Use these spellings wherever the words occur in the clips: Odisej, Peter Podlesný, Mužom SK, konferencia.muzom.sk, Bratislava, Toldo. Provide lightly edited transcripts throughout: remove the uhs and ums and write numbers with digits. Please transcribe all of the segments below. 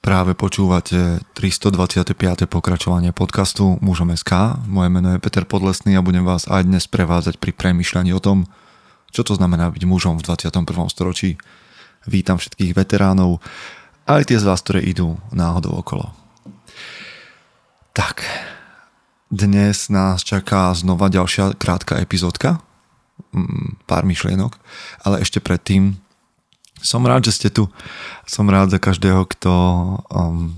Práve počúvate 325. pokračovanie podcastu Mužom SK. Moje meno je Peter Podlesný a budem vás aj dnes prevádzať pri premýšľaní o tom, čo to znamená byť mužom v 21. storočí. Vítam všetkých veteránov, aj tie z vás, ktoré idú náhodou okolo. Tak, dnes nás čaká znova ďalšia krátka epizódka, pár myšlienok, ale ešte predtým som rád, že ste tu. Som rád za každého, kto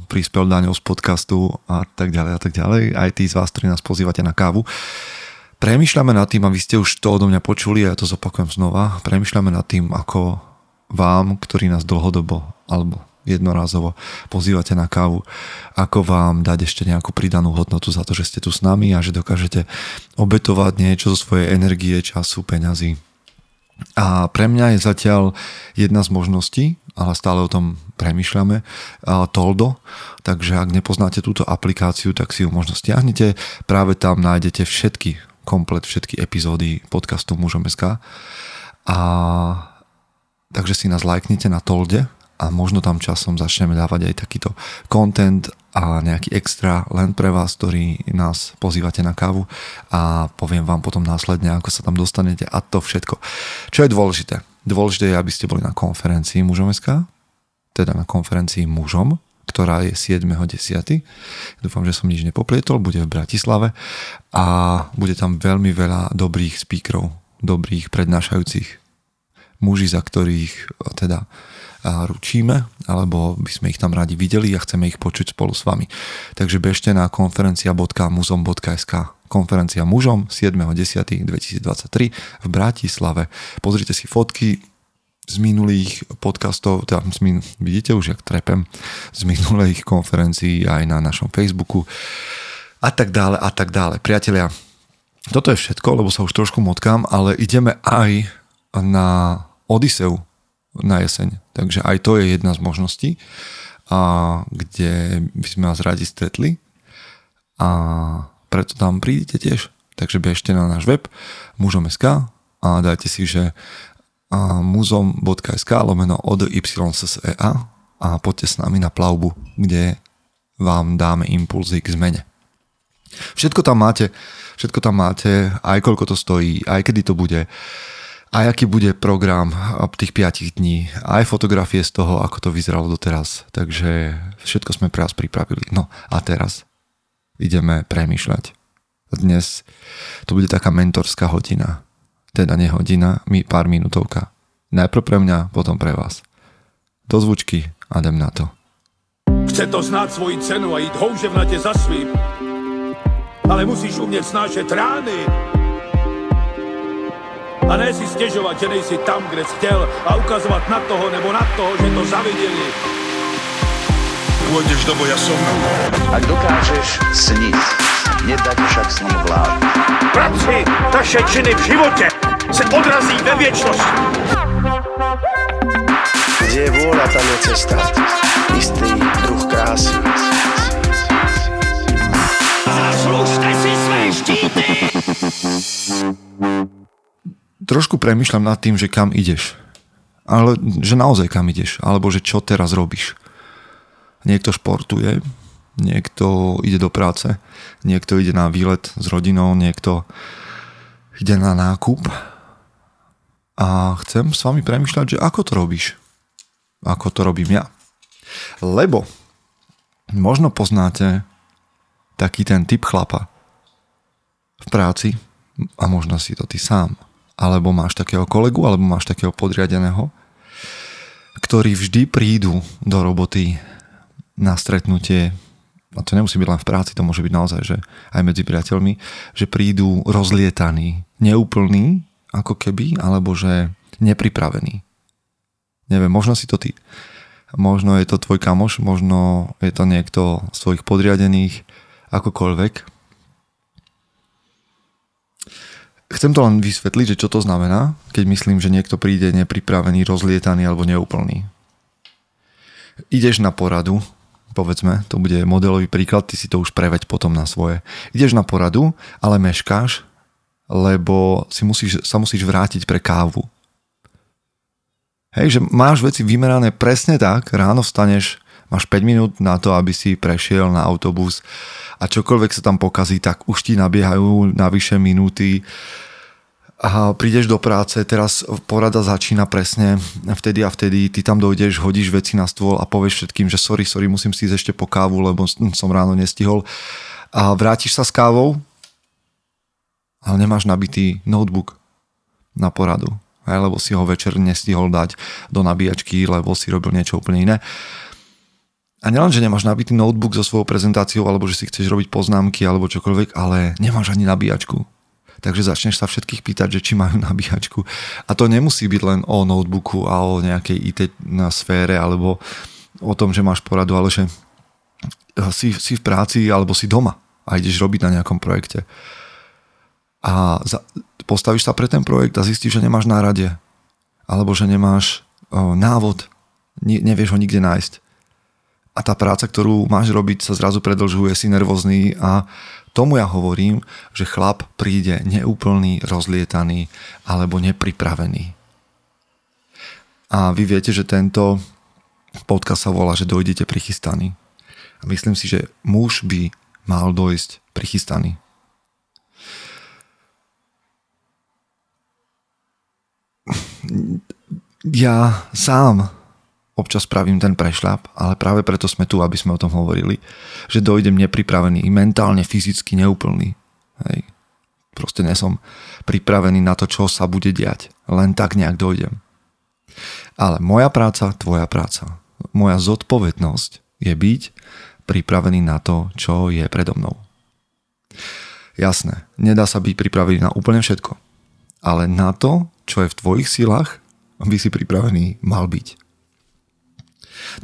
prispel daňou z podcastu a tak ďalej. Aj tí z vás, ktorí nás pozývate na kávu. Premýšľame nad tým, a vy ste už to odo mňa počuli a ja to zopakujem znova. Premýšľame nad tým, ako vám, ktorí nás dlhodobo alebo jednorázovo pozývate na kávu, ako vám dať ešte nejakú pridanú hodnotu za to, že ste tu s nami a že dokážete obetovať niečo zo svojej energie, času, peňazí. A pre mňa je zatiaľ jedna z možností, ale stále o tom premýšľame, Toldo. Takže ak nepoznáte túto aplikáciu, tak si ju možno stiahnite. Práve tam nájdete komplet všetky epizódy podcastu Mužom SK. A takže si nás lajknite na Tolde a možno tam časom začneme dávať aj takýto content a nejaký extra len pre vás, ktorí nás pozývate na kávu, a poviem vám potom následne, ako sa tam dostanete a to všetko. Čo je dôležité? Dôležité je, aby ste boli na konferencii Mužom.sk, teda na konferencii Mužom, ktorá je 7.10. Dúfam, že som nič nepoplietol, bude v Bratislave a bude tam veľmi veľa dobrých speakerov, dobrých prednášajúcich. Muži, za ktorých teda ručíme, alebo by sme ich tam radi videli a chceme ich počuť spolu s vami. Takže bežte na konferencia.muzom.sk, konferencia Mužom 7.10.2023 v Bratislave. Pozrite si fotky z minulých podcastov, vidíte už, jak trepem, z minulých konferencií aj na našom Facebooku a tak dále. Priatelia, toto je všetko, lebo sa už trošku motkám, ale ideme aj na Odiseu na jeseň. Takže aj to je jedna z možností, kde by sme vás radi stretli, a preto tam prídete tiež. Takže bežte na náš web mužom.sk a dajte si, že muzom.sk/odysea a poďte s nami na plavbu, kde vám dáme impulzy k zmene. Všetko tam máte, aj koľko to stojí, aj kedy to bude, a aký bude program tých 5 dní, aj fotografie z toho, ako to vyzeralo doteraz. Takže všetko sme pre vás pripravili. No a teraz ideme premýšľať. Dnes to bude taká mentorská hodina. Teda nie hodina, pár minútovka. Najprv pre mňa, potom pre vás. Do zvučky a idem na to. Chce to znáť svoji cenu a íť houževnate za svým. Ale musíš umieť snášať rány. A ne si stěžovat, že nejsi tam, kde jsi chtěl, a ukazovat na toho nebo na toho, že to zaviděli. Pôjdeš do boja som. Ak dokážeš sniť, nedať však sní vlád. Práci taše činy v životě se odrazí ve věčnost. Kde je vôľa, tam je cesta. Istý druh krásy. Zaslužte si své štíty. Trošku premýšľam nad tým, že kam ideš. Ale že naozaj kam ideš. Alebo že čo teraz robíš. Niekto športuje, niekto ide do práce, niekto ide na výlet s rodinou, niekto ide na nákup. A chcem s vami premýšľať, že ako to robíš. Ako to robím ja. Lebo možno poznáte taký ten typ chlapa v práci, a možno si to ty sám, alebo máš takého kolegu, alebo máš takého podriadeného, ktorí vždy prídu do roboty na stretnutie, a to nemusí byť len v práci, to môže byť naozaj, že aj medzi priateľmi, že prídu rozlietaní, neúplní, ako keby, alebo že nepripravení. Neviem, možno si to ty. Možno je to tvoj kamoš, možno je to niekto z tvojich podriadených, akokoľvek. Chcem to len vysvetliť, že čo to znamená, keď myslím, že niekto príde nepripravený, rozlietaný alebo neúplný. Ideš na poradu, povedzme, to bude modelový príklad, ty si to už preveď potom na svoje. Ideš na poradu, ale meškáš, lebo sa musíš vrátiť pre kávu. Hej, že máš veci vymerané presne tak, ráno vstaneš, Máš 5 minút na to, aby si prešiel na autobus a čokoľvek sa tam pokazí, tak už ti nabiehajú navyše minúty. A prídeš do práce, teraz porada začína presne vtedy a vtedy, ty tam dojdeš, hodíš veci na stôl a povieš všetkým, že sorry, musím si ísť ešte po kávu, lebo som ráno nestihol. A vrátiš sa s kávou, ale nemáš nabitý notebook na poradu, lebo si ho večer nestihol dať do nabíjačky, lebo si robil niečo úplne iné. A nielen, že nemáš nabitý notebook so svojou prezentáciou, alebo že si chceš robiť poznámky, alebo čokoľvek, ale nemáš ani nabíjačku. Takže začneš sa všetkých pýtať, že či majú nabíjačku. A to nemusí byť len o notebooku a o nejakej IT sfére alebo o tom, že máš poradu, ale že si v práci alebo si doma a ideš robiť na nejakom projekte. A postavíš sa pre ten projekt a zistíš, že nemáš nárade alebo že nemáš návod, nevieš ho nikde nájsť. A tá práca, ktorú máš robiť, sa zrazu predlžuje, si nervózny a tomu ja hovorím, že chlap príde neúplný, rozlietaný alebo nepripravený. A vy viete, že tento podcast sa volá, že dojdete prichystaný. A myslím si, že muž by mal dojsť prichystaný. Ja sám občas pravím ten prešľap, ale práve preto sme tu, aby sme o tom hovorili, že dojdem nepripravený, mentálne, fyzicky neúplný. Hej. Proste nesom pripravený na to, čo sa bude diať. Len tak nejak dojdem. Ale moja práca, tvoja práca. Moja zodpovednosť je byť pripravený na to, čo je predo mnou. Jasné, nedá sa byť pripravený na úplne všetko. Ale na to, čo je v tvojich silách, by si pripravený mal byť.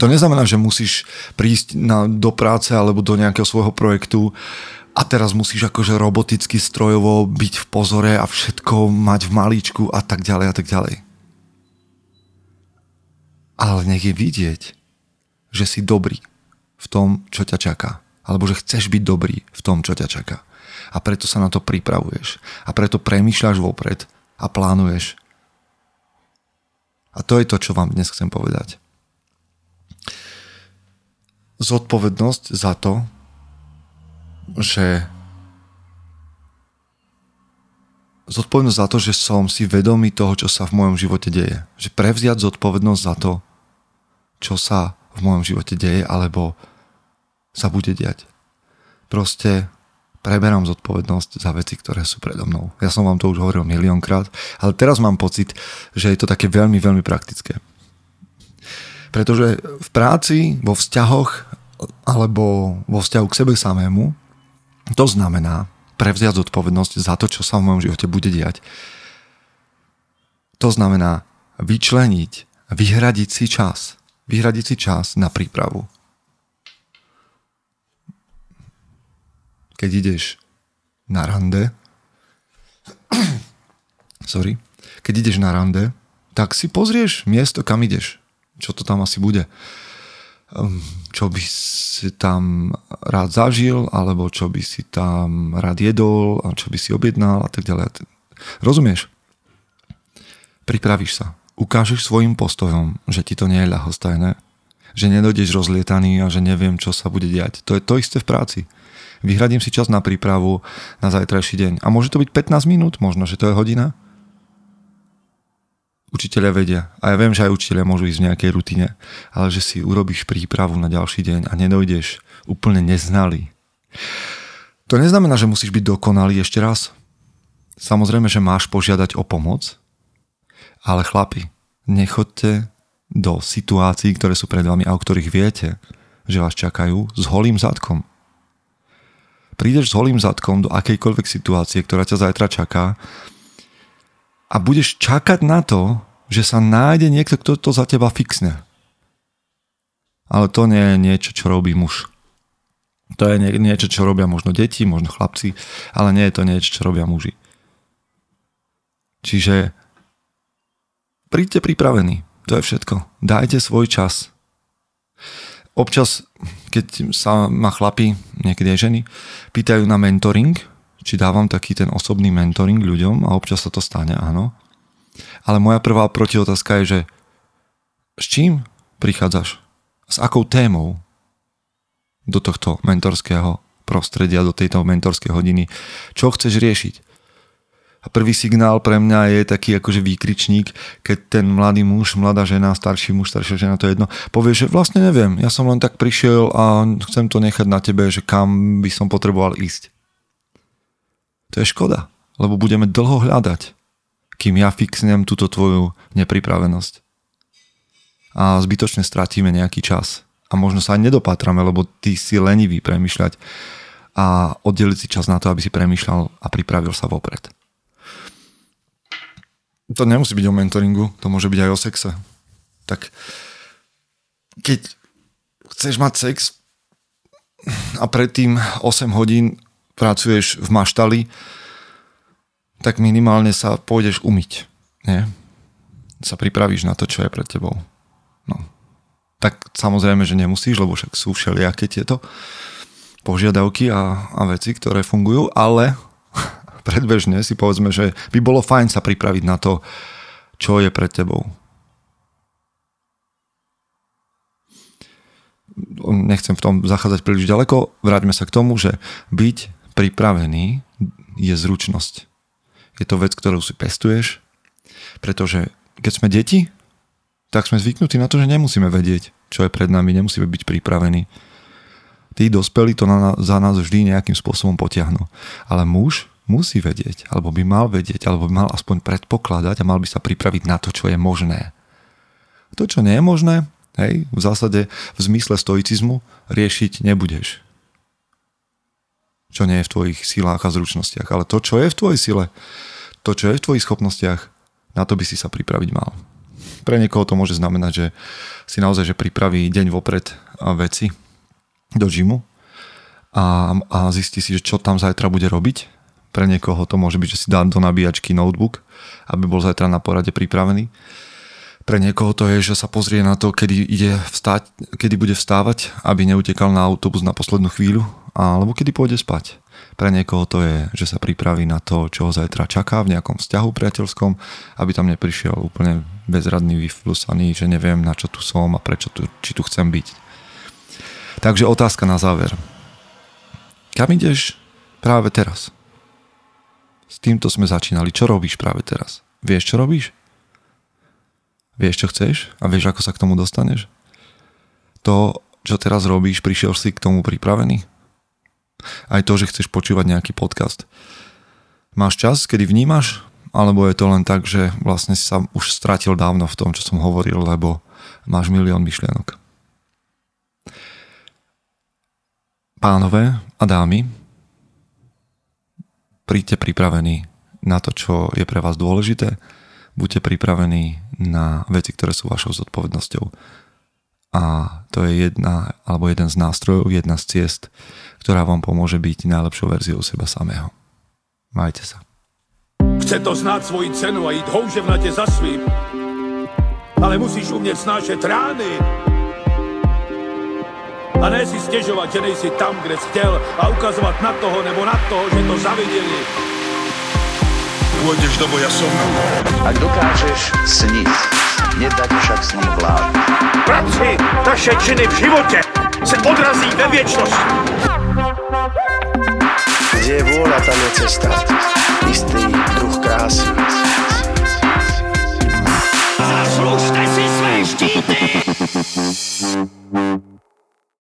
To neznamená, že musíš prísť do práce alebo do nejakého svojho projektu a teraz musíš akože roboticky, strojovo byť v pozore a všetko mať v malíčku a tak ďalej a tak ďalej. Ale nech je vidieť, že si dobrý v tom, čo ťa čaká. Alebo že chceš byť dobrý v tom, čo ťa čaká. A preto sa na to pripravuješ. A preto premýšľaš vopred a plánuješ. A to je to, čo vám dnes chcem povedať. Zodpovednosť za to, že som si vedomý toho, čo sa v mojom živote deje. Že prevziať zodpovednosť za to, čo sa v mojom živote deje, alebo sa bude diať. Proste preberám zodpovednosť za veci, ktoré sú predo mnou. Ja som vám to už hovoril miliónkrát, ale teraz mám pocit, že je to také veľmi, veľmi praktické. Pretože v práci, vo vzťahoch alebo vo vzťahu k sebe samému, to znamená prevziať zodpovednosť za to, čo sa v mojom živote bude diať. To znamená vyčleniť, vyhradiť si čas na prípravu. Keď ideš na rande, tak si pozrieš miesto, kam ideš. Čo to tam asi bude, čo by si tam rád zažil, alebo čo by si tam rád jedol, a čo by si objednal a tak ďalej. Rozumieš? Pripravíš sa. Ukážeš svojim postojom, že ti to nie je ľahostajné, že nedojdeš rozlietaný a že neviem, čo sa bude diať. To je to isté v práci. Vyhradím si čas na prípravu na zajtrajší deň. A môže to byť 15 minút, možno, že to je hodina. Učitelia vedia. A ja viem, že aj učitelia môžu ísť v nejakej rutine, ale že si urobíš prípravu na ďalší deň a nedojdeš úplne neznalý. To neznamená, že musíš byť dokonalý ešte raz. Samozrejme, že máš požiadať o pomoc, ale chlapi, nechoďte do situácií, ktoré sú pred vami a o ktorých viete, že vás čakajú s holým zadkom. Prídeš s holým zadkom do akejkoľvek situácie, ktorá ťa zajtra čaká, a budeš čakať na to, že sa nájde niekto, kto to za teba fixne. Ale to nie je niečo, čo robí muž. To je niečo, čo robia možno deti, možno chlapci, ale nie je to niečo, čo robia muži. Čiže príďte pripravení. To je všetko. Dajte svoj čas. Občas, keď sa ma chlapi, niekedy aj ženy, pýtajú na mentoring, či dávam taký ten osobný mentoring ľuďom a občas sa to stane, áno. Ale moja prvá protiotázka je, že s čím prichádzaš? s akou témou do tohto mentorského prostredia, do tejto mentorskej hodiny. Čo chceš riešiť? A prvý signál pre mňa je taký akože výkričník, keď ten mladý muž, mladá žena, starší muž, staršia žena, to je jedno, povie, že vlastne neviem, ja som len tak prišiel a chcem to nechať na tebe, že kam by som potreboval ísť. To je škoda, lebo budeme dlho hľadať, kým ja fixnem túto tvoju nepripravenosť. A zbytočne stratíme nejaký čas. A možno sa aj nedopátrame, lebo ty si lenivý premýšľať a oddeliť si čas na to, aby si premýšľal a pripravil sa vopred. To nemusí byť o mentoringu, to môže byť aj o sexe. Tak keď chceš mať sex a predtým 8 hodín pracuješ v maštali, tak minimálne sa pôjdeš umyť. Nie? Sa pripravíš na to, čo je pred tebou. No. Tak samozrejme, že nemusíš, lebo však sú všelijaké tieto požiadavky a veci, ktoré fungujú, ale... predbežne si povedzme, že by bolo fajn sa pripraviť na to, čo je pred tebou. Nechcem v tom zachádzať príliš ďaleko, vráťme sa k tomu, že byť pripravený je zručnosť. Je to vec, ktorú si pestuješ, pretože keď sme deti, tak sme zvyknutí na to, že nemusíme vedieť, čo je pred nami, nemusíme byť pripravení. Tí dospelí to za nás vždy nejakým spôsobom potiahnu. Ale muž musí vedieť, alebo by mal vedieť, alebo by mal aspoň predpokladať a mal by sa pripraviť na to, čo je možné. To, čo nie je možné, hej, v zásade v zmysle stoicizmu riešiť nebudeš. Čo nie je v tvojich silách a zručnostiach, ale to, čo je v tvojej sile, to, čo je v tvojich schopnostiach, na to by si sa pripraviť mal. Pre niekoho to môže znamenať, že si naozaj že pripraví deň vopred veci do džimu a zistí si, že čo tam zajtra bude robiť. Pre niekoho to môže byť, že si dá do nabíjačky notebook, aby bol zajtra na porade pripravený. Pre niekoho to je, že sa pozrie na to, kedy bude vstávať, aby neutekal na autobus na poslednú chvíľu, alebo kedy pôjde spať. Pre niekoho to je, že sa pripraví na to, čo ho zajtra čaká v nejakom vzťahu priateľskom, aby tam neprišiel úplne bezradný, vyflusaný, že neviem, na čo tu som a prečo tu, či tu chcem byť. Takže otázka na záver. Kam ideš práve teraz? S týmto sme začínali. Čo robíš práve teraz? Vieš, čo robíš? Vieš, čo chceš? A vieš, ako sa k tomu dostaneš? To, čo teraz robíš, prišiel si k tomu pripravený? Aj to, že chceš počúvať nejaký podcast. Máš čas, kedy vnímaš? Alebo je to len tak, že vlastne si sa už stratil dávno v tom, čo som hovoril, lebo máš milión myšlienok. Pánové a dámy, príďte pripravení na to, čo je pre vás dôležité. Buďte pripravení na veci, ktoré sú vašou zodpovednosťou. A to je jeden z nástrojov, jedna z ciest, ktorá vám pomôže byť najlepšou verziou seba samého. Majte sa. Chce to znáť svoji cenu a ísť houževnate za svým. Ale musíš umieť snášať rány. A ne si stěžovat, že nejsi tam, kde jsi chtěl a ukazovat na toho nebo na toho, že to zaviděli. Pôjdeš do boja som. Ak dokážeš sniť, nedať však sním vlád. Práci, naše činy v životě se odrazí ve věčnosti. Kde je vôľa, tam je cesta. Istý druh krásy. Zaslužte si své štíty!